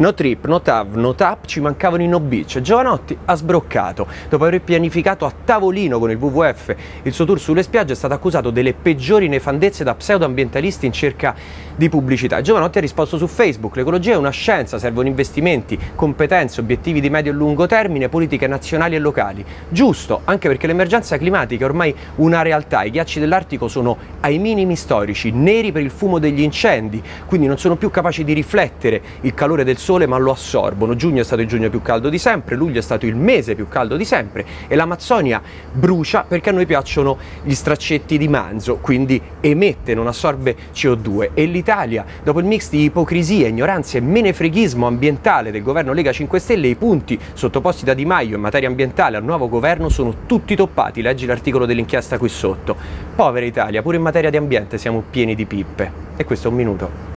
No Trip, No TAV, No TAP, ci mancavano i No Beach. Giovanotti ha sbroccato. Dopo aver pianificato a tavolino con il WWF il suo tour sulle spiagge, è stato accusato delle peggiori nefandezze da pseudoambientalisti in cerca di pubblicità. Giovanotti ha risposto su Facebook: l'ecologia è una scienza, servono investimenti, competenze, obiettivi di medio e lungo termine, politiche nazionali e locali. Giusto, anche perché l'emergenza climatica è ormai una realtà. I ghiacci dell'Artico sono ai minimi storici, neri per il fumo degli incendi, quindi non sono più capaci di riflettere il calore del sole ma lo assorbono. Giugno è stato il giugno più caldo di sempre, luglio è stato il mese più caldo di sempre e l'Amazzonia brucia perché a noi piacciono gli straccetti di manzo, quindi emette, non assorbe CO2. E l'Italia, dopo il mix di ipocrisia, ignoranza e menefreghismo ambientale del governo Lega 5 Stelle, i punti sottoposti da Di Maio in materia ambientale al nuovo governo sono tutti toppati, leggi l'articolo dell'inchiesta qui sotto. Povera Italia, pure in materia di ambiente siamo pieni di pippe. E questo è un minuto.